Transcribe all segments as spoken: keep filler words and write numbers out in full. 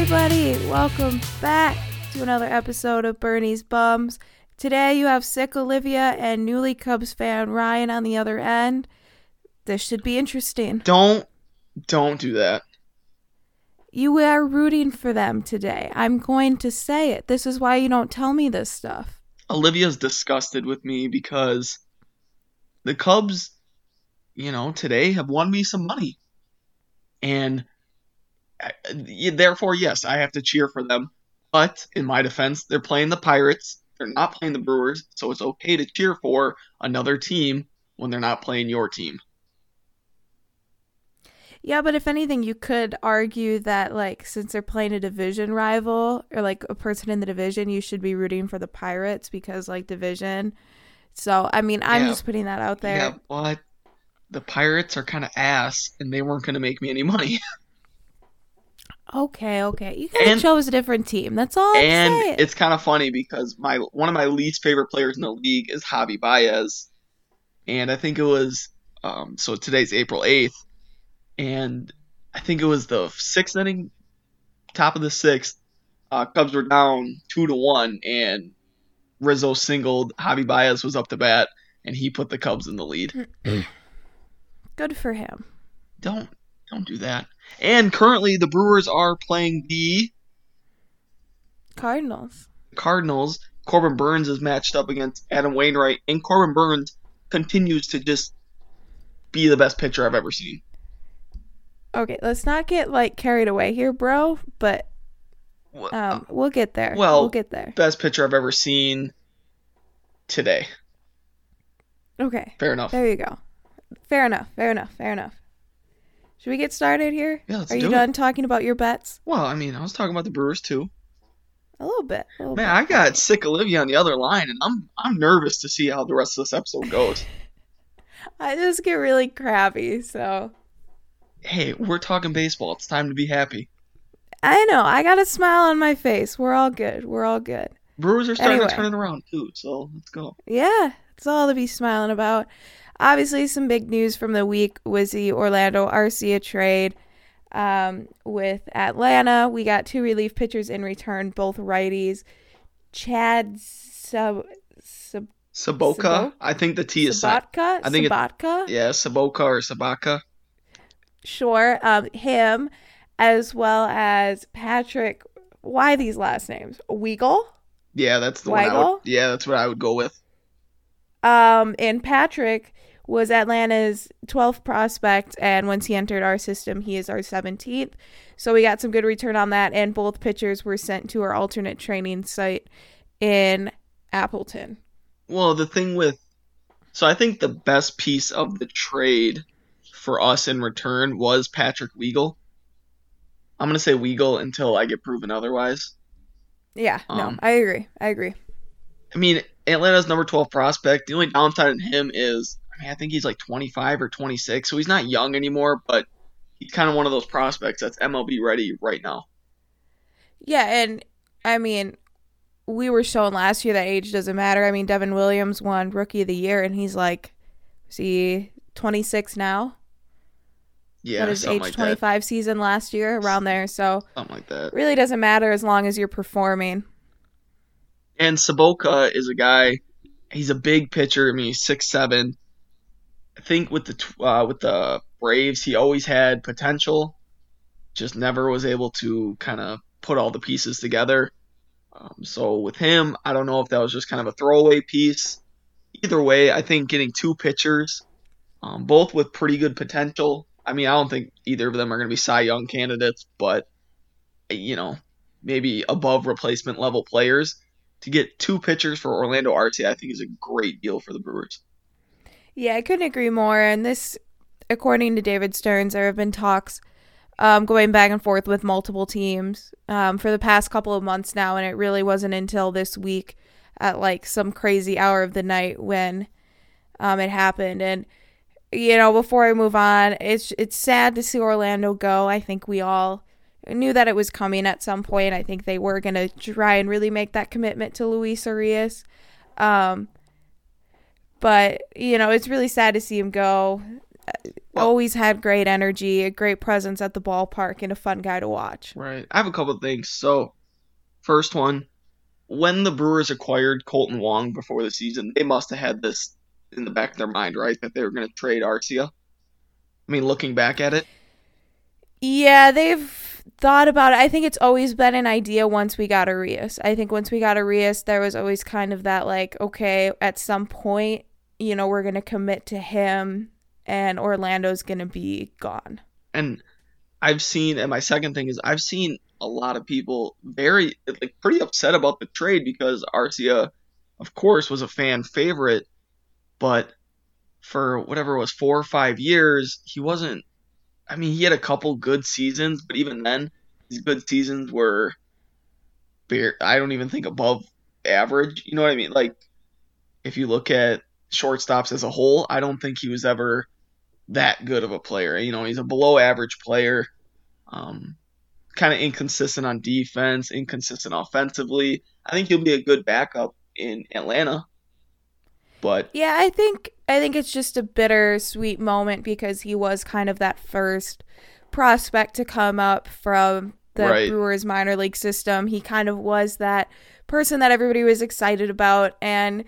everybody. Welcome back to another episode of Bernie's Bums. Today you have sick Olivia and newly Cubs fan Ryan on the other end. This should be interesting. Don't, don't do that. You are rooting for them today. I'm going to say it. This is why you don't tell me this stuff. Olivia's disgusted with me because the Cubs, you know, today have won me some money. And therefore, yes, I have to cheer for them. But in my defense, they're playing the Pirates. They're not playing the Brewers. So it's okay to cheer for another team when they're not playing your team. Yeah, but if anything, you could argue that, like, since they're playing a division rival or, like, a person in the division, you should be rooting for the Pirates because, like, division. So, I mean, I'm yeah. just putting that out there. Yeah, but the Pirates are kind of ass, and they weren't going to make me any money. Okay, okay. You could have chose a different team. That's all I'm and saying. And it's kind of funny because my one of my least favorite players in the league is Javi Baez. And I think it was um, – so today's April eighth. And I think it was the sixth inning, top of the sixth. Uh, Cubs were down two to one, and Rizzo singled. Javi Baez was up to bat, and he put the Cubs in the lead. Good for him. Don't don't do that. And currently, the Brewers are playing the Cardinals. Cardinals. Corbin Burns is matched up against Adam Wainwright, and Corbin Burns continues to just be the best pitcher I've ever seen. Okay, let's not get, like, carried away here, bro, but um, we'll get there. Well, we'll get there. Best pitcher I've ever seen today. Okay. Fair enough. There you go. Fair enough, fair enough, fair enough. Should we get started here? Yeah, let's Are do you it. done talking about your bets? Well, I mean, I was talking about the Brewers, too. A little bit. A little Man, bit. I got sick Olivia on the other line, and I'm I'm nervous to see how the rest of this episode goes. I just get really crabby, so... Hey, we're talking baseball. It's time to be happy. I know. I got a smile on my face. We're all good. We're all good. Brewers are starting anyway. to turn it around, too, so let's go. Yeah, it's all to be smiling about. Obviously, some big news from the week was the Orlando Arcia trade um, with Atlanta. We got two relief pitchers in return, both righties. Chad Sob... Sob- Sobotka? Sob- I think the T is... Sobotka? I think Sobotka? It, yeah, Sobotka or Sobotka. Sure, um, him, as well as Patrick. Why these last names? Weigel. Yeah, that's the Weigel? one. I would, yeah, that's what I would go with. Um, and Patrick was Atlanta's twelfth prospect, and once he entered our system, he is our seventeenth. So we got some good return on that, and both pitchers were sent to our alternate training site in Appleton. Well, the thing with, so I think the best piece of the trade for us in return was Patrick Weigel. I'm going to say Weigel until I get proven otherwise. Yeah, um, no, I agree. I agree. I mean, Atlanta's number twelve prospect. The only downside in him is, I mean, I think he's like twenty-five or twenty-six, so he's not young anymore, but he's kind of one of those prospects that's M L B ready right now. Yeah, and I mean, we were shown last year that age doesn't matter. I mean, Devin Williams won Rookie of the Year, and he's like, see, twenty-six now? Yeah, his age like twenty-five that. Season last year, around there. So something like that. Really doesn't matter as long as you're performing. And Sobotka is a guy. He's a big pitcher. I mean, he's six seven. I think with the uh, with the Braves, he always had potential. Just never was able to kind of put all the pieces together. Um, so with him, I don't know if that was just kind of a throwaway piece. Either way, I think getting two pitchers, um, both with pretty good potential. I mean, I don't think either of them are going to be Cy Young candidates, but, you know, maybe above replacement level players. To get two pitchers for Orlando Arcia, I think is a great deal for the Brewers. Yeah, I couldn't agree more. And this, according to David Stearns, there have been talks um, going back and forth with multiple teams um, for the past couple of months now, and it really wasn't until this week at, like, some crazy hour of the night when um, it happened. And you know, before I move on, it's it's sad to see Orlando go. I think we all knew that it was coming at some point. I think they were going to try and really make that commitment to Luis Urias. Um, but, you know, it's really sad to see him go. well, always had great energy, a great presence at the ballpark, and a fun guy to watch. Right. I have a couple of things. So, first one, when the Brewers acquired Colton Wong before the season, they must have had this in the back of their mind, right, that they were going to trade Arcia. I mean, looking back at it. Yeah, they've thought about it. I think it's always been an idea once we got Urias. I think once we got Urias, there was always kind of that, like, okay, at some point, you know, we're going to commit to him and Orlando's going to be gone. And I've seen, and my second thing is I've seen a lot of people very, like, pretty upset about the trade because Arcia, of course, was a fan favorite, but for whatever it was, four or five years, he wasn't, I mean, he had a couple good seasons, but even then, his good seasons were, bare, I don't even think above average. You know what I mean? Like, if you look at shortstops as a whole, I don't think he was ever that good of a player. You know, he's a below-average player, um, kind of inconsistent on defense, inconsistent offensively. I think he'll be a good backup in Atlanta. But yeah, I think I think it's just a bittersweet moment because he was kind of that first prospect to come up from the right. Brewers minor league system. He kind of was that person that everybody was excited about, and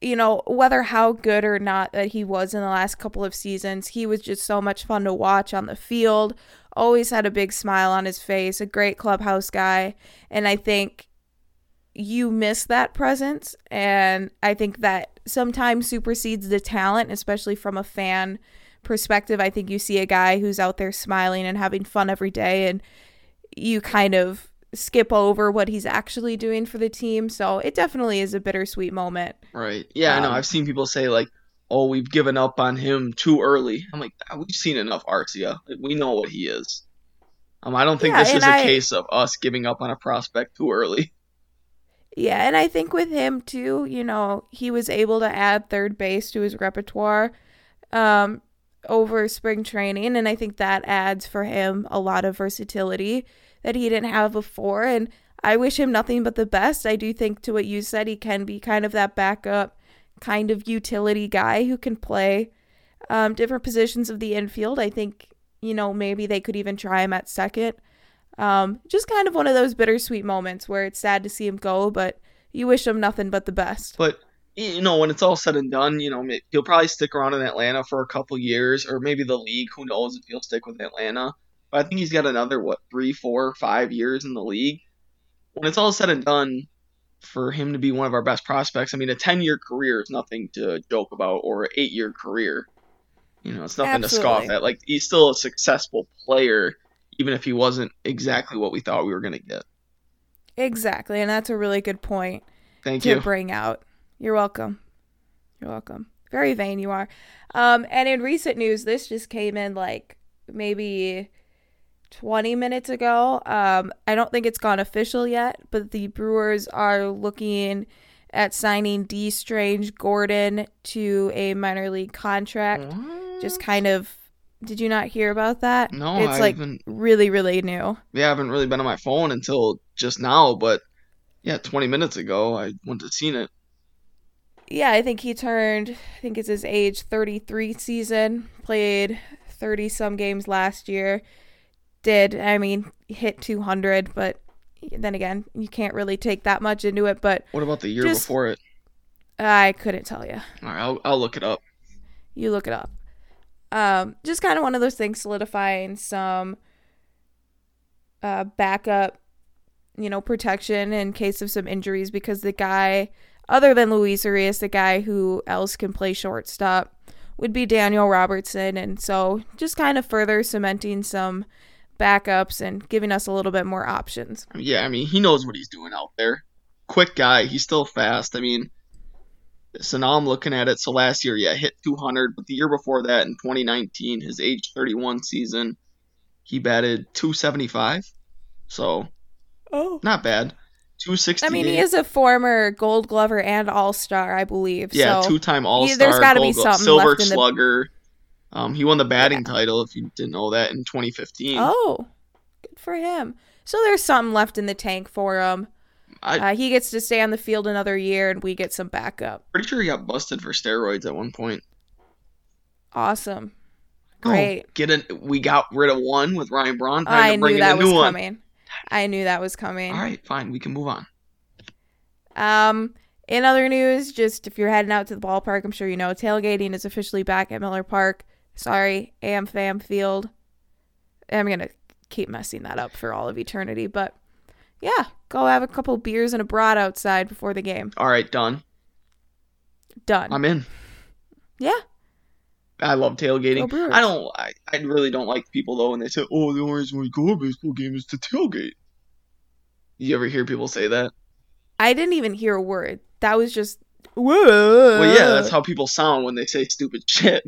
you know, whether how good or not that he was in the last couple of seasons, he was just so much fun to watch on the field. Always had a big smile on his face, a great clubhouse guy, and I think you miss that presence, and I think that sometimes supersedes the talent, especially from a fan perspective. I think you see a guy who's out there smiling and having fun every day, and you kind of skip over what he's actually doing for the team. So it definitely is a bittersweet moment. Right. Yeah, um, I know. I've seen people say, like, oh, we've given up on him too early. I'm like, we've seen enough Arcia. We know what he is. Um, I don't think yeah, this is a I, case of us giving up on a prospect too early. Yeah, and I think with him, too, you know, he was able to add third base to his repertoire um, over spring training, and I think that adds for him a lot of versatility that he didn't have before, and I wish him nothing but the best. I do think, to what you said, he can be kind of that backup, kind of utility guy who can play um, different positions of the infield. I think, you know, maybe they could even try him at second. Um, just kind of one of those bittersweet moments where it's sad to see him go, but you wish him nothing but the best. But, you know, when it's all said and done, you know, he'll probably stick around in Atlanta for a couple years, or maybe the league. Who knows if he'll stick with Atlanta. But I think he's got another, what, three, four, five years in the league. When it's all said and done, for him to be one of our best prospects, I mean, a ten-year career is nothing to joke about, or an eight-year career. You know, it's nothing Absolutely. To scoff at. Like, he's still a successful player, even if he wasn't exactly what we thought we were going to get. Exactly, and that's a really good point Thank to you. Bring out. You're welcome. You're welcome. Very vain you are. Um, and in recent news, this just came in like maybe twenty minutes ago. Um, I don't think it's gone official yet, but the Brewers are looking at signing D Strange Gordon to a minor league contract. What? Just kind of Did you not hear about that? No, it's I like haven't, really, really new. Yeah, I haven't really been on my phone until just now, but yeah, twenty minutes ago, I wouldn't have seen it. Yeah, I think he turned, I think it's his age thirty-three season, played thirty some games last year, did, I mean, hit two hundred, but then again, you can't really take that much into it. But what about the year just, before it? I couldn't tell you. All right, I'll, I'll look it up. You look it up. Um, just kind of one of those things, solidifying some uh, backup, you know, protection in case of some injuries, because the guy, other than Luis Urias, the guy who else can play shortstop would be Daniel Robertson. And so just kind of further cementing some backups and giving us a little bit more options. Yeah, I mean, he knows what he's doing out there. Quick guy. He's still fast. I mean, so now I'm looking at it. So last year, yeah, hit two hundred. But the year before that, in twenty nineteen, his age thirty-one season, he batted two seventy-five. So, oh, not bad. two sixty-eight. I mean, he is a former Gold Glover and All-Star, I believe. Yeah, so two-time All-Star. He, there's got to be something Silver left in the Slugger. Um, he won the batting yeah. title, if you didn't know that, in twenty fifteen. Oh, good for him. So there's something left in the tank for him. I, uh, he gets to stay on the field another year, and we get some backup. Pretty sure he got busted for steroids at one point. Awesome. Great. Oh, get a, we got rid of one with Ryan Braun. Time I to bring knew in that a new was one. coming. I knew that was coming. All right, fine. We can move on. Um, in other news, just if you're heading out to the ballpark, I'm sure you know, tailgating is officially back at Miller Park. Sorry, Am Fam Field. I'm going to keep messing that up for all of eternity. But, yeah, go have a couple beers and a brat outside before the game. All right, done. Done. I'm in. Yeah. I love tailgating. Oh, I don't. I, I really don't like people, though, when they say, oh, the only reason we go to a baseball game is to tailgate. You ever hear people say that? I didn't even hear a word. That was just, whoa. Well, yeah, that's how people sound when they say stupid shit.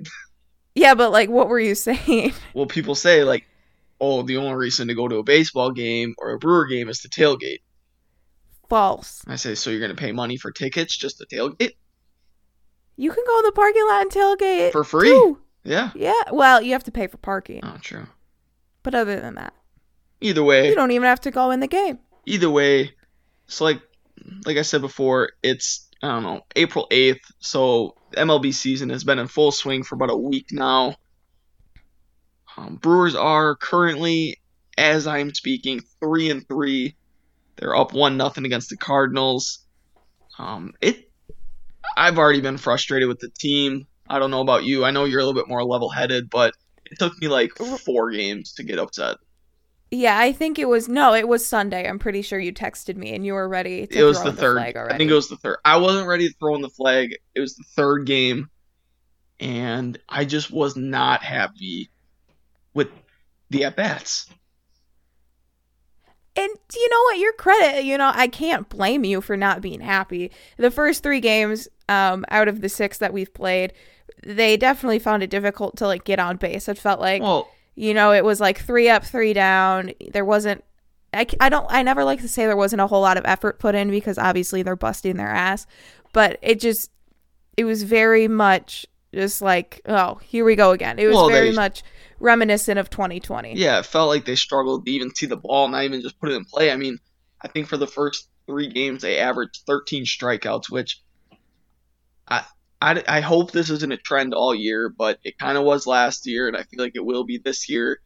Yeah, but, like, what were you saying? Well, people say, like, oh, the only reason to go to a baseball game or a Brewer game is to tailgate. False. I say, so you're going to pay money for tickets just to tailgate? You can go in the parking lot and tailgate. For free? Too. Yeah. Yeah. Well, you have to pay for parking. Oh, true. But other than that. Either way. You don't even have to go in the game. Either way. So, like like I said before, it's, I don't know, April eighth. So, M L B season has been in full swing for about a week now. Um, Brewers are currently, as I'm speaking, three and three. They're up one nothing against the Cardinals. Um, it. I've already been frustrated with the team. I don't know about you. I know you're a little bit more level-headed, but it took me like four games to get upset. Yeah, I think it was no, it was Sunday. I'm pretty sure you texted me and you were ready to it was throw the, the third. flag already. I think it was the third. I wasn't ready to throw in the flag. It was the third game, and I just was not happy with the at-bats. And you know what? Your credit, you know, I can't blame you for not being happy. The first three games um, out of the six that we've played, they definitely found it difficult to, like, get on base. It felt like, well, you know, it was, like, three up, three down. There wasn't I, – I don't – I never like to say there wasn't a whole lot of effort put in because, obviously, they're busting their ass. But it just – it was very much just like, oh, here we go again. It was well, very they... much – reminiscent of twenty twenty. Yeah, it felt like they struggled to even see the ball, not even just put it in play. I mean, I think for the first three games, they averaged thirteen strikeouts, which I I, I hope this isn't a trend all year, but it kind of was last year, and I feel like it will be this year.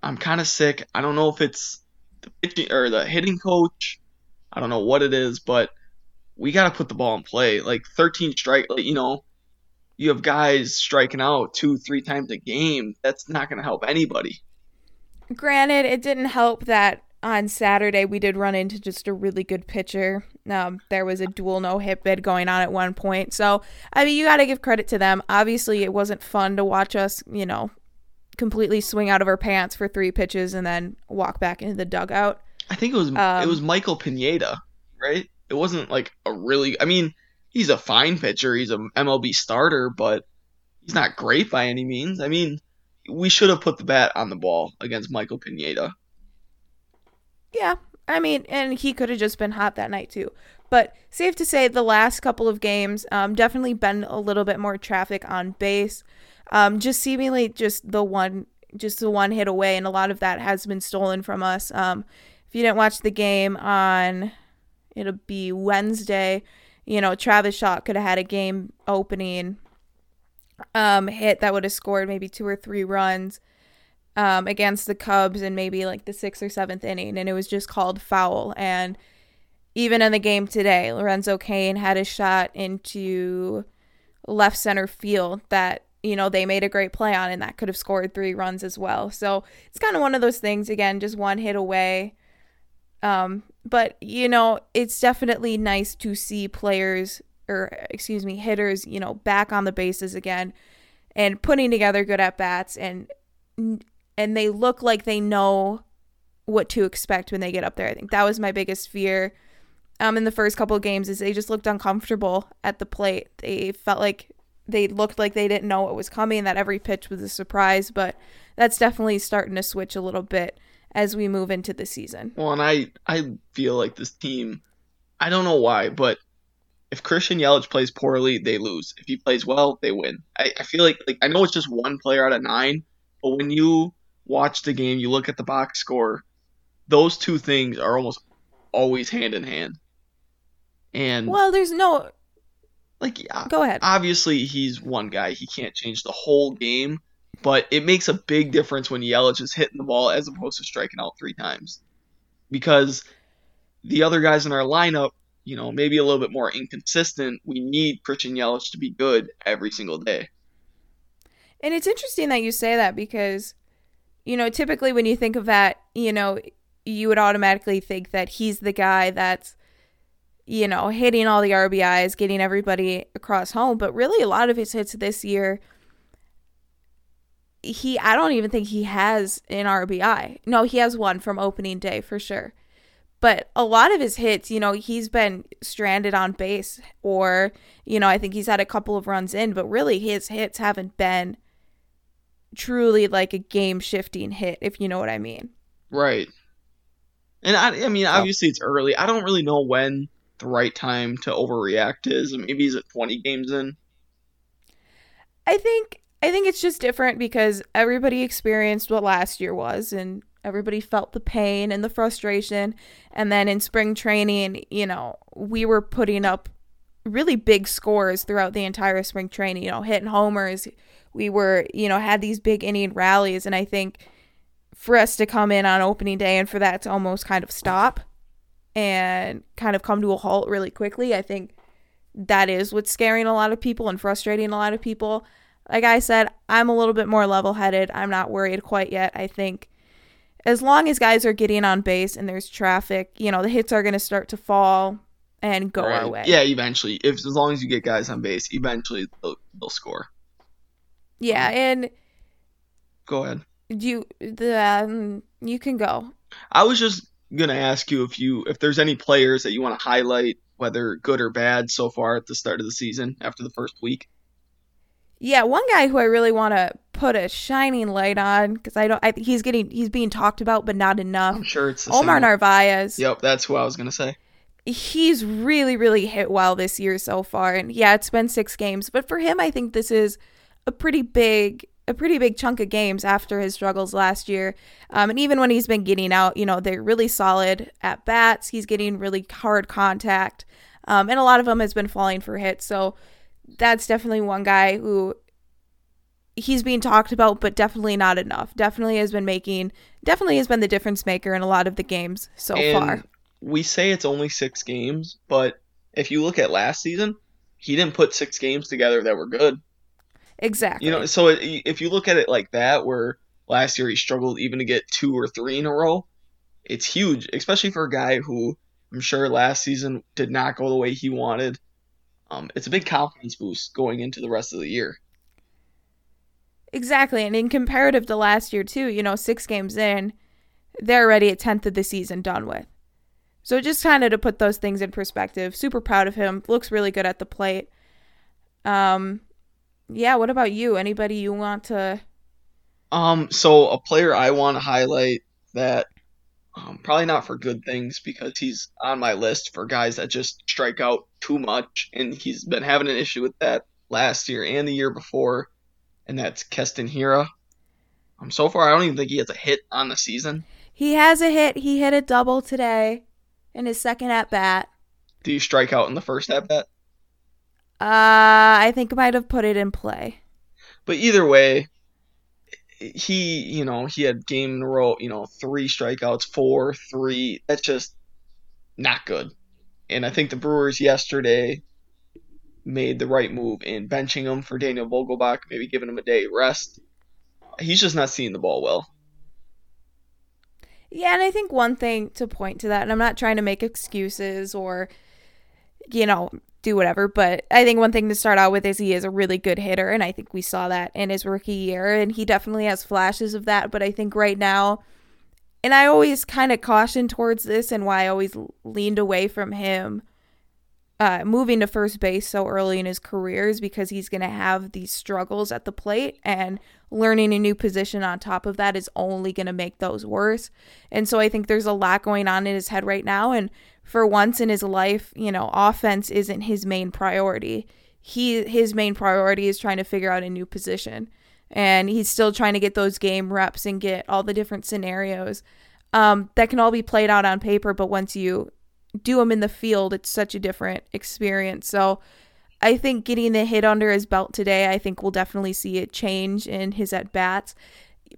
I'm kind of sick. I don't know if it's the pitching or the hitting coach. I don't know what it is, but we got to put the ball in play. Like thirteen strike, you know, you have guys striking out two, three times a game. That's not going to help anybody. Granted, it didn't help that on Saturday we did run into just a really good pitcher. Um, there was a dual no-hit bid going on at one point. So, I mean, you got to give credit to them. Obviously, it wasn't fun to watch us, you know, completely swing out of our pants for three pitches and then walk back into the dugout. I think it was um, it was Michael Pineda, right? It wasn't like a really – I mean – he's a fine pitcher. He's an M L B starter, but he's not great by any means. I mean, we should have put the bat on the ball against Michael Pineda. Yeah, I mean, and he could have just been hot that night too. But safe to say the last couple of games um, definitely been a little bit more traffic on base. Um, just seemingly just the one just the one hit away, and a lot of that has been stolen from us. Um, if you didn't watch the game on, it'll be Wednesday, you know, Travis Shaw could have had a game opening um, hit that would have scored maybe two or three runs um, against the Cubs in maybe like the sixth or seventh inning, and it was just called foul. And even in the game today, Lorenzo Cain had a shot into left center field that, you know, they made a great play on, and that could have scored three runs as well. So it's kind of one of those things, again, just one hit away. Um, but, you know, it's definitely nice to see players or, excuse me, hitters, you know, back on the bases again and putting together good at-bats, and and they look like they know what to expect when they get up there. I think that was my biggest fear um, in the first couple of games is they just looked uncomfortable at the plate. They felt like they looked like they didn't know what was coming, that every pitch was a surprise, but that's definitely starting to switch a little bit as we move into the season. Well, and I, I feel like this team, I don't know why, but if Christian Yelich plays poorly, they lose. If he plays well, they win. I, I feel like, like, I know it's just one player out of nine, but when you watch the game, you look at the box score, those two things are almost always hand in hand. And well, there's no... Like, yeah, go ahead. Obviously, he's one guy. He can't change the whole game, But it makes a big difference when Yelich is hitting the ball as opposed to striking out three times. Because the other guys in our lineup, you know, maybe a little bit more inconsistent. We need Christian Yelich to be good every single day. And it's interesting that you say that because, you know, typically when you think of that, you know, you would automatically think that he's the guy that's, you know, hitting all the R B Is, getting everybody across home. But really a lot of his hits this year, he I don't even think he has an R B I. No, he has one from opening day for sure. But a lot of his hits, you know, he's been stranded on base or, you know, I think he's had a couple of runs in, but really his hits haven't been truly like a game-shifting hit, if you know what I mean. Right. And I, I mean, obviously it's early. I don't really know when the right time to overreact is. Maybe he's at twenty games in. I think I think it's just different because everybody experienced what last year was, and everybody felt the pain and the frustration. And then in spring training, you know, we were putting up really big scores throughout the entire spring training, you know, hitting homers. We were, you know, had these big inning rallies. And I think for us to come in on opening day and for that to almost kind of stop and kind of come to a halt really quickly, I think that is what's scaring a lot of people and frustrating a lot of people. Like I said, I'm a little bit more level-headed. I'm not worried quite yet. I think as long as guys are getting on base and there's traffic, you know, the hits are going to start to fall and go right our way. Yeah, eventually. If as long as you get guys on base, eventually they'll, they'll score. Yeah, and go ahead. You the um, you can go. I was just gonna ask you if you if there's any players that you want to highlight, whether good or bad, so far at the start of the season after the first week. Yeah, one guy who I really want to put a shining light on because I don't. I, he's getting he's being talked about, but not enough. I'm sure it's the Omar same. Narvaez. Yep, that's who I was gonna say. He's really really hit well this year so far, and yeah, it's been six games, but for him, I think this is a pretty big a pretty big chunk of games after his struggles last year. Um, and even when he's been getting out, you know, they're really solid at bats. He's getting really hard contact. Um, and a lot of them has been falling for hits. So that's definitely one guy who he's being talked about, but definitely not enough. Definitely has been making, definitely has been the difference maker in a lot of the games so and far. We say it's only six games, but if you look at last season, he didn't put six games together that were good. Exactly. You know, so if you look at it like that, where last year he struggled even to get two or three in a row, it's huge, especially for a guy who I'm sure last season did not go the way he wanted. Um, it's a big confidence boost going into the rest of the year. Exactly. And in comparative to last year, too, you know, six games in, they're already a tenth of the season done with. So just kind of to put those things in perspective, super proud of him. Looks really good at the plate. Um... Yeah, what about you? Anybody you want to... Um, so a player I want to highlight that, um, probably not for good things because he's on my list for guys that just strike out too much, and he's been having an issue with that last year and the year before, and that's Keston Hiura. Um, so far, I don't even think he has a hit on the season. He has a hit. He hit a double today in his second at-bat. Do you strike out in the first at-bat? Uh, I think I might have put it in play. But either way, he, you know, he had game in a row, you know, three strikeouts, four, three. That's just not good. And I think the Brewers yesterday made the right move in benching him for Daniel Vogelbach, maybe giving him a day rest. He's just not seeing the ball well. Yeah, and I think one thing to point to that, and I'm not trying to make excuses or, you know, do whatever, but I think one thing to start out with is he is a really good hitter, and I think we saw that in his rookie year, and he definitely has flashes of that, but I think right now, and I always kind of caution towards this and why I always leaned away from him uh, moving to first base so early in his career is because he's going to have these struggles at the plate, and learning a new position on top of that is only going to make those worse, and so I think there's a lot going on in his head right now, and for once in his life, you know, offense isn't his main priority. He his main priority is trying to figure out a new position. And he's still trying to get those game reps and get all the different scenarios um, that can all be played out on paper. But once you do them in the field, it's such a different experience. So I think getting the hit under his belt today, I think we'll definitely see a change in his at-bats.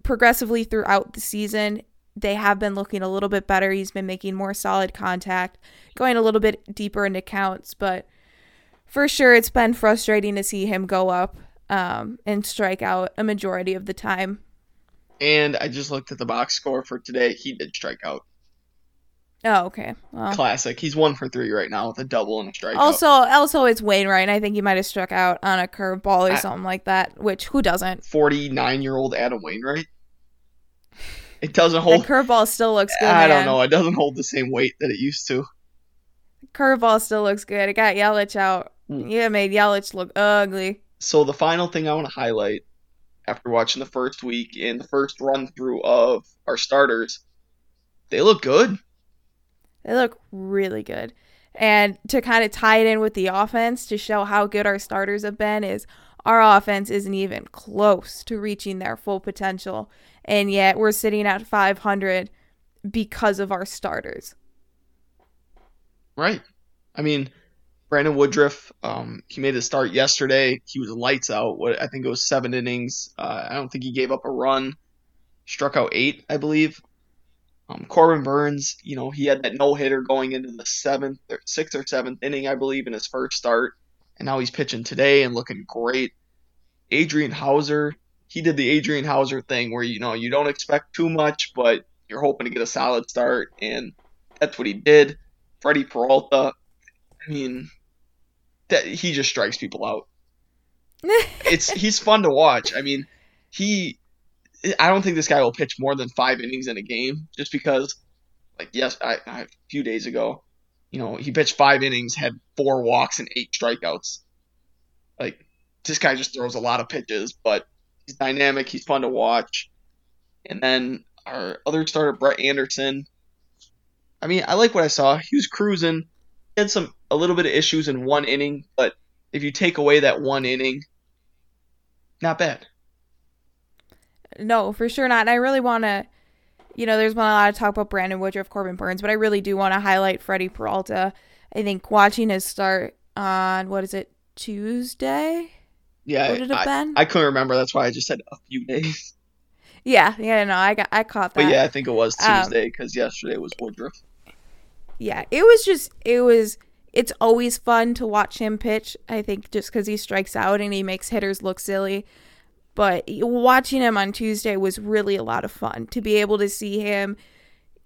Progressively throughout the season, they have been looking a little bit better. He's been making more solid contact, going a little bit deeper into counts, but for sure it's been frustrating to see him go up um, and strike out a majority of the time. And I just looked at the box score for today. He did strike out. Oh, okay. Well, classic. He's one for three right now with a double and a strikeout. Also, also it's Wainwright. I think he might have struck out on a curveball or I, something like that, which who doesn't? forty-nine-year-old Adam Wainwright? It doesn't hold. The curveball still looks good. I man. don't know. It doesn't hold the same weight that it used to. Curveball still looks good. It got Yelich out. Mm. Yeah, it made Yelich look ugly. So the final thing I want to highlight after watching the first week and the first run-through of our starters, they look good. They look really good. And to kind of tie it in with the offense to show how good our starters have been is our offense isn't even close to reaching their full potential. And yet we're sitting at five hundred because of our starters. Right. I mean, Brandon Woodruff, um, he made a start yesterday. He was lights out. What I think it was seven innings. Uh, I don't think he gave up a run. Struck out eight, I believe. Um, Corbin Burns, you know, he had that no-hitter going into the seventh, or sixth or seventh inning, I believe, in his first start, and now he's pitching today and looking great. Adrian Hauser, he did the Adrian Hauser thing where, you know, you don't expect too much, but you're hoping to get a solid start, and that's what he did. Freddie Peralta, I mean, that, he just strikes people out. It's he's fun to watch. I mean, he... I don't think this guy will pitch more than five innings in a game just because, like, yes, I, I, a few days ago, you know, he pitched five innings, had four walks and eight strikeouts. Like, this guy just throws a lot of pitches, but he's dynamic. He's fun to watch. And then our other starter, Brett Anderson. I mean, I like what I saw. He was cruising. He had some a little bit of issues in one inning, but if you take away that one inning, not bad. No, for sure not. And I really want to, you know, there's been a lot of talk about Brandon Woodruff, Corbin Burns, but I really do want to highlight Freddie Peralta. I think watching his start on, what is it, Tuesday? Yeah. What did it I, been? I couldn't remember. That's why I just said a few days. Yeah. Yeah, no, I got, I caught that. But yeah, I think it was Tuesday because um, yesterday was Woodruff. Yeah. It was just, it was, it's always fun to watch him pitch. I think just because he strikes out and he makes hitters look silly. But watching him on Tuesday was really a lot of fun to be able to see him.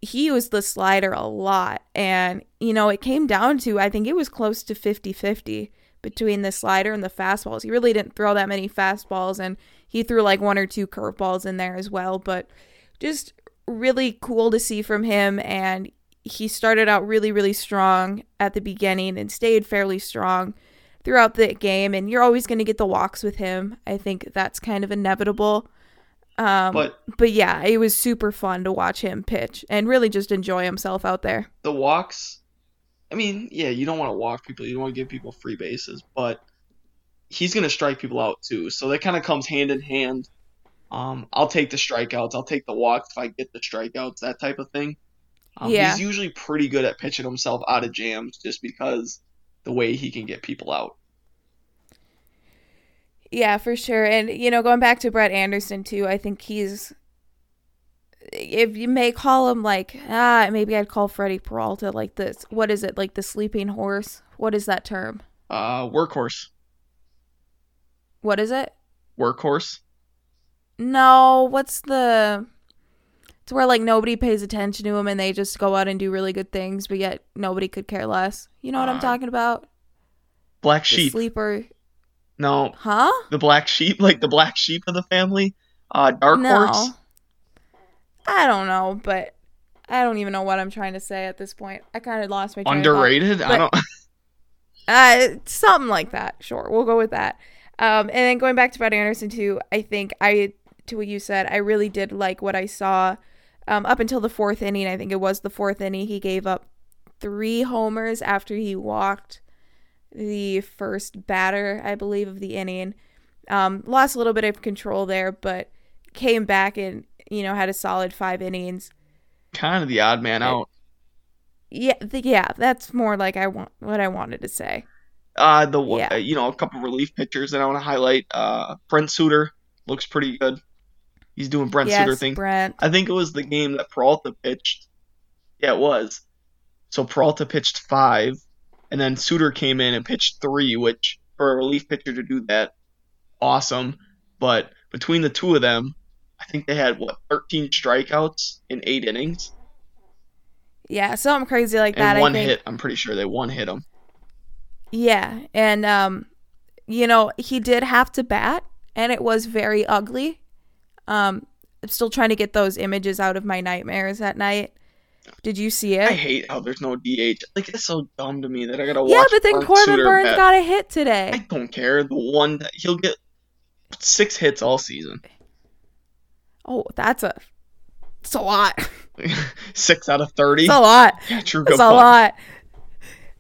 He used the slider a lot. And, you know, it came down to, I think it was close to fifty-fifty between the slider and the fastballs. He really didn't throw that many fastballs. And he threw like one or two curveballs in there as well. But just really cool to see from him. And he started out really, really strong at the beginning and stayed fairly strong throughout the game, and you're always going to get the walks with him. I think that's kind of inevitable. Um, but, but yeah, it was super fun to watch him pitch and really just enjoy himself out there. The walks, I mean, yeah, you don't want to walk people. You don't want to give people free bases, but he's going to strike people out too. So that kind of comes hand in hand. Um, I'll take the strikeouts. I'll take the walks if I get the strikeouts, that type of thing. Um, yeah. He's usually pretty good at pitching himself out of jams just because the way he can get people out. Yeah, for sure. And, you know, going back to Brett Anderson, too, I think he's, if you may call him like, ah, maybe I'd call Freddie Peralta like this. What is it? Like the sleeping horse? What is that term? Uh, workhorse. What is it? Workhorse. No, what's the, it's where like nobody pays attention to him and they just go out and do really good things, but yet nobody could care less. You know what uh, I'm talking about? Black sheep. The sleeper. No. Huh? The black sheep, like the black sheep of the family? Uh, dark no. horse? I don't know, but I don't even know what I'm trying to say at this point. I kind of lost my train Underrated? of thought. I don't. uh, something like that. Sure, we'll go with that. Um, and then going back to Brett Anderson too, I think I, to what you said, I really did like what I saw. Um, up until the fourth inning, I think it was the fourth inning, he gave up three homers after he walked the first batter, I believe, of the inning. Um, lost a little bit of control there, but came back and, you know, had a solid five innings. Kind of the odd man out. Yeah, the, yeah, that's more like I want what I wanted to say. Uh, the yeah. uh, you know, a couple relief pitchers that I want to highlight. Uh, Brent Suter looks pretty good. He's doing Brent yes, Suter thing. Brent. I think it was the game that Peralta pitched. Yeah, it was. So Peralta pitched five, and then Suter came in and pitched three, which for a relief pitcher to do that, awesome. But between the two of them, I think they had, what, thirteen strikeouts in eight innings? Yeah, something crazy like that. And one I think. hit. I'm pretty sure they one hit him. Yeah, and, um, you know, he did have to bat, and it was very ugly. Um, I'm still trying to get those images out of my nightmares that night. Did you see it? I hate how there's no D H. Like, it's so dumb to me that I gotta watch. Yeah, but then Corbin Suter Burns bat. got a hit today. I don't care. The one that he'll get six hits all season. Oh, that's a, it's a lot. Six out of thirty. It's a lot. Yeah, true. That's a fun. lot.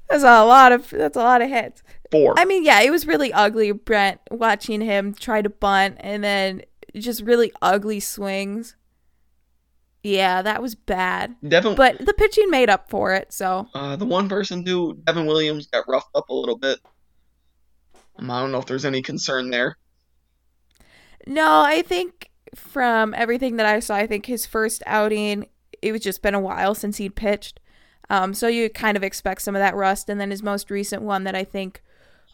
That's a lot of. That's a lot of hits. Four. I mean, yeah, it was really ugly. Brent, watching him try to bunt and then just really ugly swings. Yeah, that was bad. Devin, but the pitching made up for it. So uh, the one person who, Devin Williams, got roughed up a little bit. I don't know if there's any concern there. No, I think. From everything that I saw, I think his first outing, it was just been a while since he'd pitched. Um, so you kind of expect some of that rust. And then his most recent one that I think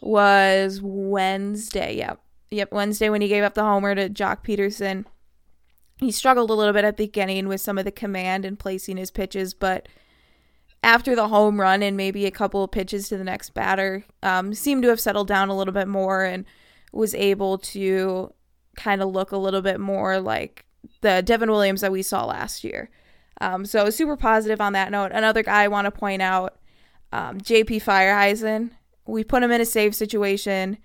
was Wednesday. Yep. Yep. Wednesday when he gave up the homer to Jock Peterson. He struggled a little bit at the beginning with some of the command and placing his pitches. But after the home run and maybe a couple of pitches to the next batter, um, seemed to have settled down a little bit more and was able to kind of look a little bit more like the Devin Williams that we saw last year. Um, so super positive on that note. Another guy I want to point out, um, J P. Feierheisen. We put him in a save situation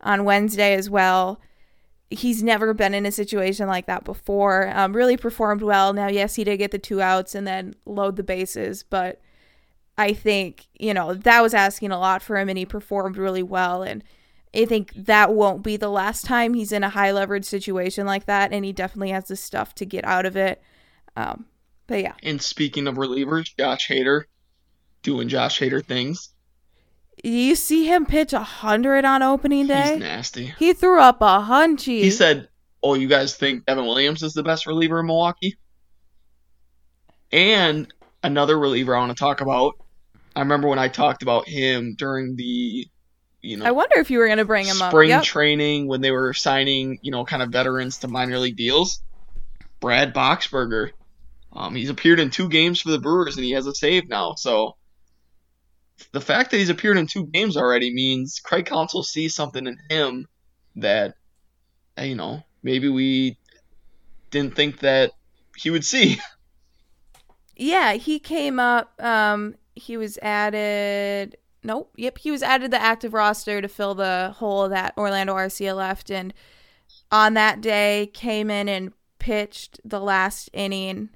on Wednesday as well. He's never been in a situation like that before. Um, really performed well. Now, yes, he did get the two outs and then load the bases, but I think, you know, that was asking a lot for him, and he performed really well, and I think that won't be the last time he's in a high-leverage situation like that, and he definitely has the stuff to get out of it. Um, but, yeah. And speaking of relievers, Josh Hader doing Josh Hader things. You see him pitch one hundred on opening day? He's nasty. He threw up a hunchie. He said, oh, you guys think Devin Williams is the best reliever in Milwaukee? And another reliever I want to talk about, I remember when I talked about him during the – You know, I wonder if you were going to bring him up. Spring yep. training when they were signing, you know, kind of veterans to minor league deals. Brad Boxberger. Um, he's appeared in two games for the Brewers, and he has a save now. So the fact that he's appeared in two games already means Craig Counsell sees something in him that, you know, maybe we didn't think that he would see. Yeah, he came up. Um, he was added... Nope. Yep. He was added to the active roster to fill the hole that Orlando Arcia left. And on that day, came in and pitched the last inning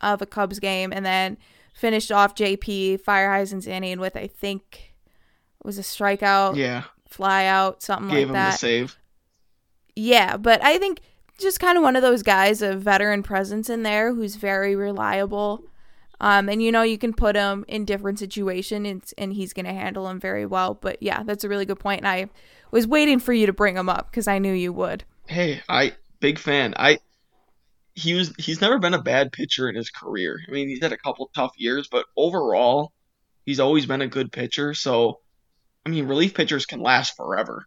of a Cubs game and then finished off J P. Feierheisen's inning with, I think, it was a strikeout. Yeah. Fly out, something like that. Gave him the save. Yeah. But I think just kind of one of those guys, a veteran presence in there who's very reliable. Um, and, you know, you can put him in different situations, and, and he's going to handle him very well. But, yeah, that's a really good point. And I was waiting for you to bring him up because I knew you would. Hey, I big fan. I he was he's never been a bad pitcher in his career. I mean, he's had a couple tough years, but overall, he's always been a good pitcher. So, I mean, relief pitchers can last forever.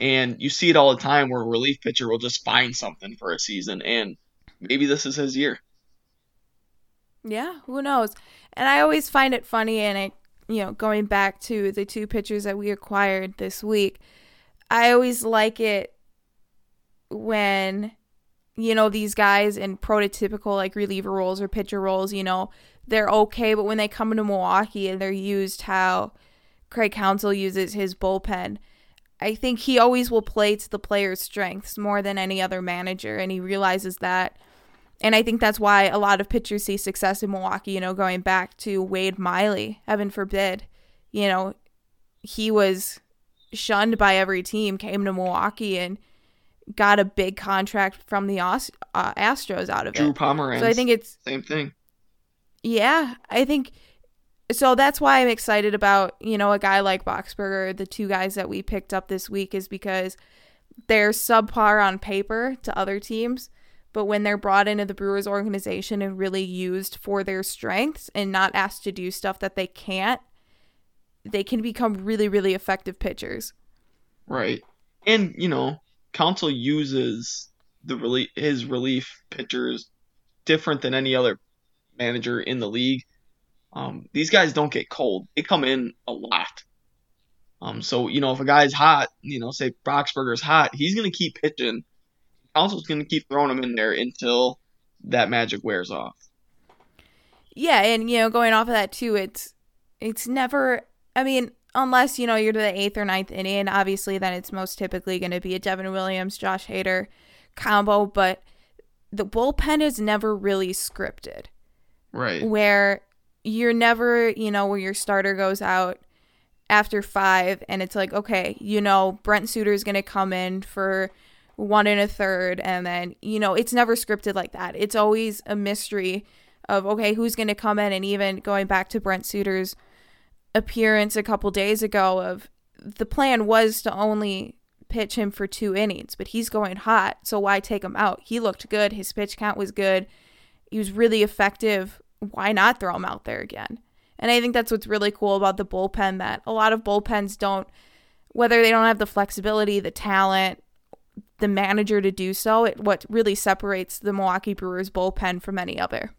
And you see it all the time where a relief pitcher will just find something for a season, and maybe this is his year. Yeah, who knows? And I always find it funny, and it, you know, going back to the two pitchers that we acquired this week, I always like it when, you know, these guys in prototypical, like, reliever roles or pitcher roles, you know, they're okay, but when they come into Milwaukee and they're used how Craig Counsell uses his bullpen, I think he always will play to the player's strengths more than any other manager, and he realizes that. And I think that's why a lot of pitchers see success in Milwaukee, you know, going back to Wade Miley, heaven forbid. You know, he was shunned by every team, came to Milwaukee, and got a big contract from the Ast- uh, Astros out of it. Drew Pomeranz. So I think it's... Same thing. Yeah. I think so that's why I'm excited about, you know, a guy like Boxberger, the two guys that we picked up this week, is because they're subpar on paper to other teams, but when they're brought into the Brewers organization and really used for their strengths and not asked to do stuff that they can't, they can become really, really effective pitchers. Right. And, you know, Counsell uses the relief, his relief pitchers different than any other manager in the league. Um, these guys don't get cold. They come in a lot. Um, so, you know, if a guy's hot, you know, say Boxberger's hot, he's going to keep pitching. Counsell's going to keep throwing him in there until that magic wears off. Yeah, and, you know, going off of that, too, it's it's never, I mean, unless, you know, you're to the eighth or ninth inning, obviously then it's most typically going to be a Devin Williams, Josh Hader combo, but the bullpen is never really scripted. Right. Where you're never, you know, where your starter goes out after five and it's like, okay, you know, Brent Suter is going to come in for one and a third. And then, you know, it's never scripted like that. It's always a mystery of, okay, who's going to come in? And even going back to Brent Suter's appearance a couple days ago, of the plan was to only pitch him for two innings, but he's going hot. So why take him out? He looked good. His pitch count was good. He was really effective. Why not throw him out there again? And I think that's what's really cool about the bullpen, that a lot of bullpens don't, whether they don't have the flexibility, the talent, the manager to do so, it what really separates the Milwaukee Brewers bullpen from any other.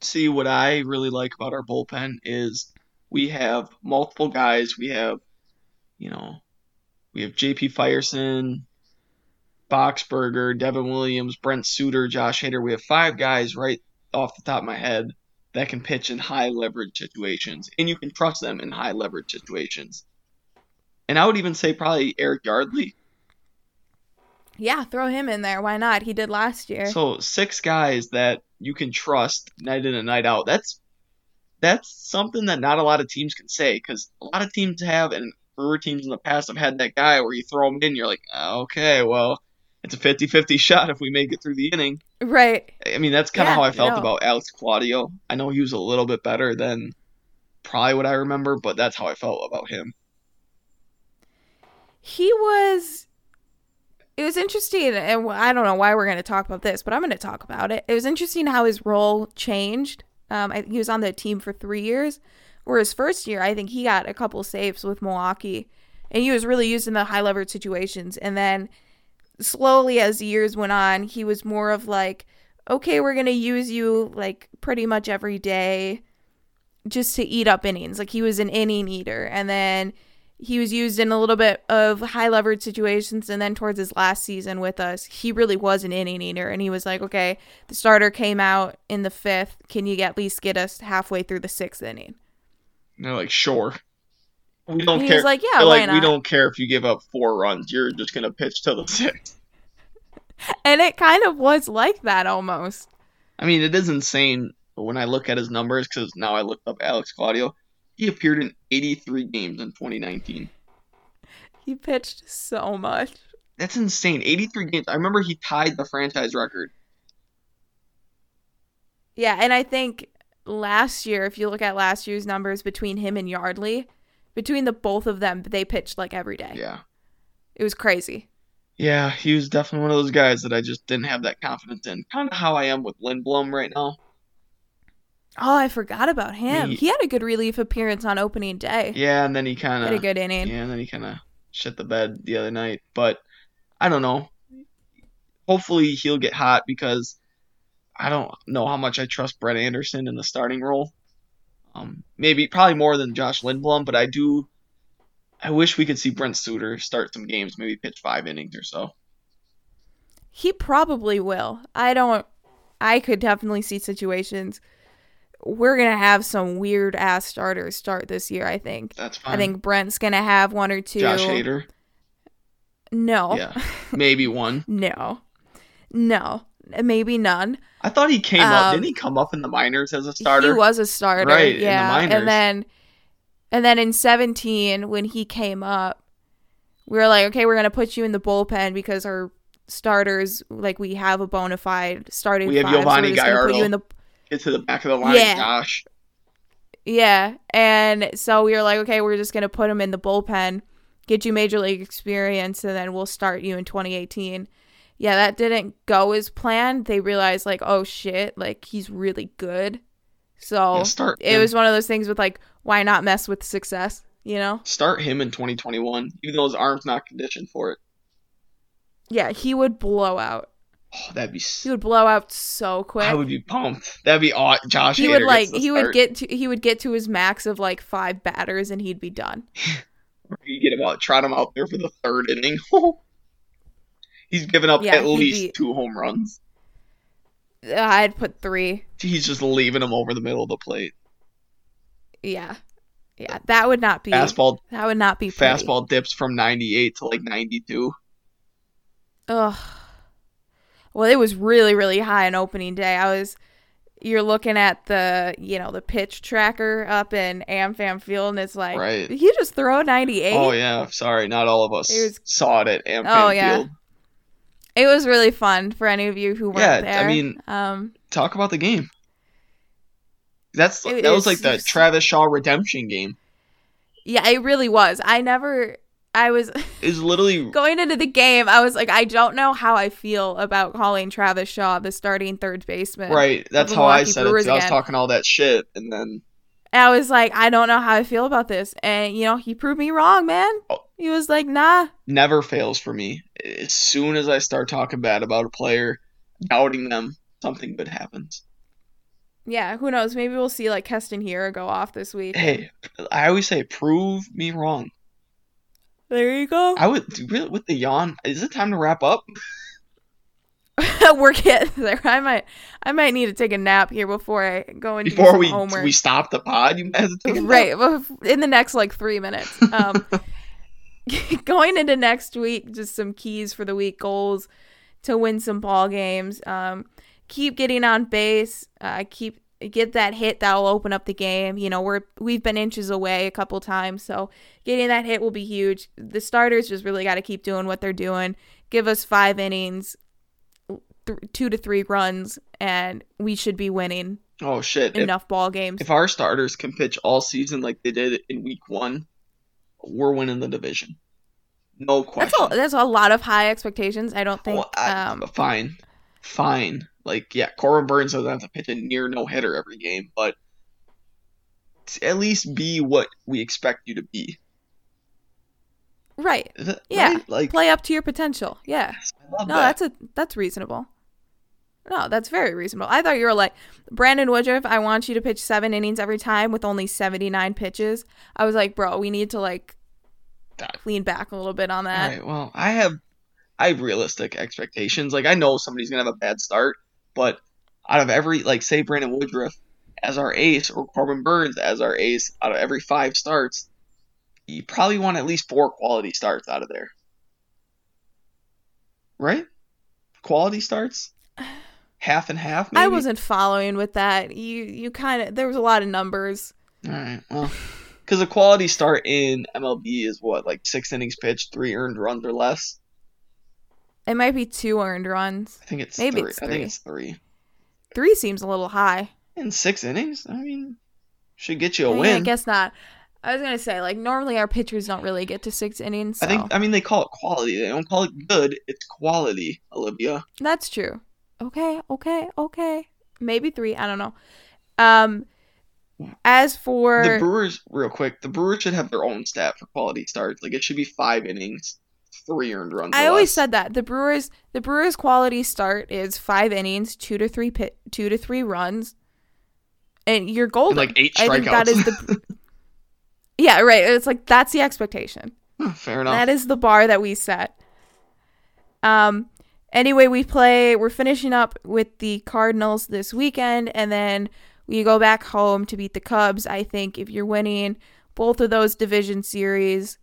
See, what I really like about our bullpen is we have multiple guys. We have, you know, we have J P. Feierheisen, Boxberger, Devin Williams, Brent Suter, Josh Hader. We have five guys right off the top of my head that can pitch in high leverage situations, and you can trust them in high leverage situations. And I would even say probably Eric Yardley. Yeah, throw him in there. Why not? He did last year. So six guys that you can trust night in and night out. That's that's something that not a lot of teams can say, because a lot of teams have, and Brewer teams in the past have had that guy where you throw him in, you're like, okay, well, it's a fifty-fifty shot if we make it through the inning. Right. I mean, that's kind of yeah, how I felt no. about Alex Claudio. I know he was a little bit better than probably what I remember, but that's how I felt about him. He was... It was interesting, and I don't know why we're going to talk about this, but I'm going to talk about it. It was interesting how his role changed. Um, I, he was on the team for three years, where his first year, I think he got a couple saves with Milwaukee, and he was really used in the high-leverage situations, and then... slowly as years went on, he was more of like, okay, we're going to use you like pretty much every day just to eat up innings. Like he was an inning eater. And then he was used in a little bit of high leverage situations. And then towards his last season with us, he really was an inning eater. And he was like, okay, the starter came out in the fifth. Can you at least get us halfway through the sixth inning? And they're like, sure. We don't he care. Was like, yeah, why like, not? We don't care if you give up four runs. You're just going to pitch till the sixth. And it kind of was like that almost. I mean, it is insane when I look at his numbers, because now I looked up Alex Claudio. He appeared in eighty-three games in twenty nineteen. He pitched so much. That's insane. eighty-three games. I remember he tied the franchise record. Yeah, and I think last year, if you look at last year's numbers between him and Yardley, between the both of them, they pitched like every day. Yeah. It was crazy. Yeah, he was definitely one of those guys that I just didn't have that confidence in. Kind of how I am with Lindblom right now. Oh, I forgot about him. He, he had a good relief appearance on opening day. Yeah, and then he kind of... had a good inning. Yeah, and then he kind of shit the bed the other night. But I don't know. Hopefully he'll get hot, because I don't know how much I trust Brett Anderson in the starting role. Um, maybe probably more than Josh Lindblom, but I do. I wish we could see Brent Suter start some games, maybe pitch five innings or so. He probably will. I don't. I could definitely see situations. We're gonna have some weird ass starters start this year. I think. That's fine. I think Brent's gonna have one or two. Josh Hader. No. Yeah. Maybe one. no. No. Maybe none. I thought he came um, up. Didn't he come up in the minors as a starter? He was a starter, right? Yeah, in the minors. and then, and then in seventeen when he came up, we were like, okay, we're gonna put you in the bullpen because our starters, like, we have a bona fide starting. We have five, Giovanni so Gallardo. Put you in the get to the back of the line. Yeah. Gosh. Yeah. And so we were like, okay, we're just going to put him in the bullpen, get you major league experience, and then we'll start you in twenty eighteen. Yeah, that didn't go as planned. They realized, like, oh, shit, like, he's really good. So yeah, start it him. was one of those things with, like, why not mess with success, you know? Start him in twenty twenty-one, even though his arm's not conditioned for it. Yeah, he would blow out. Oh, that'd be. He would blow out so quick. I would be pumped. That'd be aw- Josh. He Hader would like. He start. would get to. He would get to his max of like five batters, and he'd be done. You get him out. Trot him out there for the third inning. He's given up yeah, at least be... two home runs. I'd put three. He's just leaving him over the middle of the plate. Yeah, yeah. That would not be fastball. That would not be pretty. Fastball dips from ninety-eight to like ninety-two. Ugh. Well, it was really, really high on opening day. I was, you're looking at the, you know, the pitch tracker up in Am Fam Field, and it's like, right. Did he just throw ninety-eight? Oh, yeah. Sorry. Not all of us it was, saw it at Am Fam oh, yeah. Field. It was really fun for any of you who weren't yeah, there. Yeah, I mean, um, talk about the game. That's it, That was like the Travis Shaw redemption game. Yeah, it really was. I never... I was is literally going into the game. I was like, I don't know how I feel about calling Travis Shaw the starting third baseman. Right, that's how I said it. I was talking all that shit, and then I was like, I don't know how I feel about this. And you know, he proved me wrong, man. Oh, he was like, nah. Never fails for me. As soon as I start talking bad about a player, doubting them, something good happens. Yeah, who knows? Maybe we'll see like Keston Hiura go off this week. Hey, I always say, prove me wrong. There you go. I would really with the yawn. Is it time to wrap up? We're getting there. I might, I might need to take a nap here before I go into before we homework. we stop the pod. You might have to take a nap. Right, well, in the next like three minutes. Um, going into next week, just some keys for the week, goals to win some ball games. Um, keep getting on base. Uh, keep get that hit that will open up the game. You know, we're we've been inches away a couple times, so getting that hit will be huge. The starters just really got to keep doing what they're doing. Give us five innings, th- two to three runs, and we should be winning. Oh shit! Enough if, ball games. If our starters can pitch all season like they did in week one, we're winning the division. No question. That's a, that's a lot of high expectations. I don't think. Well, I, um, fine, fine. Like, yeah, Corbin Burns doesn't have to pitch a near no-hitter every game, but at least be what we expect you to be. Right. That, yeah. Right? Like, play up to your potential. Yeah. I love no, that. that's a that's reasonable. No, that's very reasonable. I thought you were like, Brandon Woodruff, I want you to pitch seven innings every time with only seventy-nine pitches. I was like, bro, we need to, like, that. lean back a little bit on that. All right, well, I have, I have realistic expectations. Like, I know somebody's going to have a bad start. But out of every, like, say Brandon Woodruff as our ace or Corbin Burns as our ace, out of every five starts, you probably want at least four quality starts out of there. Right? Quality starts? Half and half, maybe? I wasn't following with that. You you kind of, there was a lot of numbers. All right, well, because a quality start in M L B is what, like six innings pitched, three earned runs or less? It might be two earned runs. I think it's Maybe three. It's three. I think it's three. Three seems a little high. In six innings? I mean, should get you a I mean, win. I guess not. I was going to say, like, normally our pitchers don't really get to six innings. So. I think, I mean, they call it quality. They don't call it good. It's quality, Olivia. That's true. Okay, okay, okay. Maybe three. I don't know. Um, As for... The Brewers, real quick, the Brewers should have their own stat for quality starts. Like, it should be five innings. Three earned runs. I always less. said that the Brewers, the Brewers' quality start is five innings, two to three pit, two to three runs, and you're golden. And like eight strikeouts. I think that is the. Yeah, right. It's like that's the expectation. Fair enough. That is the bar that we set. Um. Anyway, we play. We're finishing up with the Cardinals this weekend, and then we go back home to beat the Cubs. I think if you're winning both of those division series,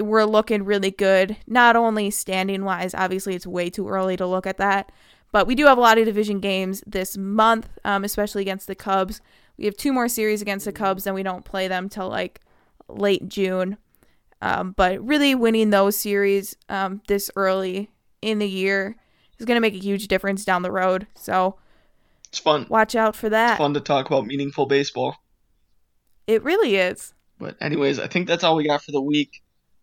we're looking really good, not only standing-wise. Obviously, it's way too early to look at that, but we do have a lot of division games this month, um, especially against the Cubs. We have two more series against the Cubs, and we don't play them till like late June. Um, but really winning those series um, this early in the year is going to make a huge difference down the road. So it's fun. Watch out for that. It's fun to talk about meaningful baseball. It really is. But anyways, I think that's all we got for the week.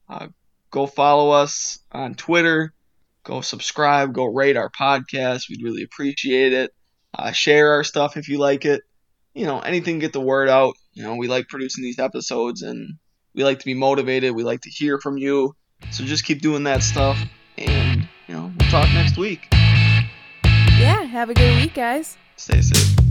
Uh, go follow us on Twitter. Go subscribe. Go rate our podcast. We'd really appreciate it. Uh, share our stuff if you like it. You know, anything, get the word out. You know, we like producing these episodes, and we like to be motivated. We like to hear from you. So just keep doing that stuff, and, you know, we'll talk next week. Yeah, have a good week, guys. Stay safe.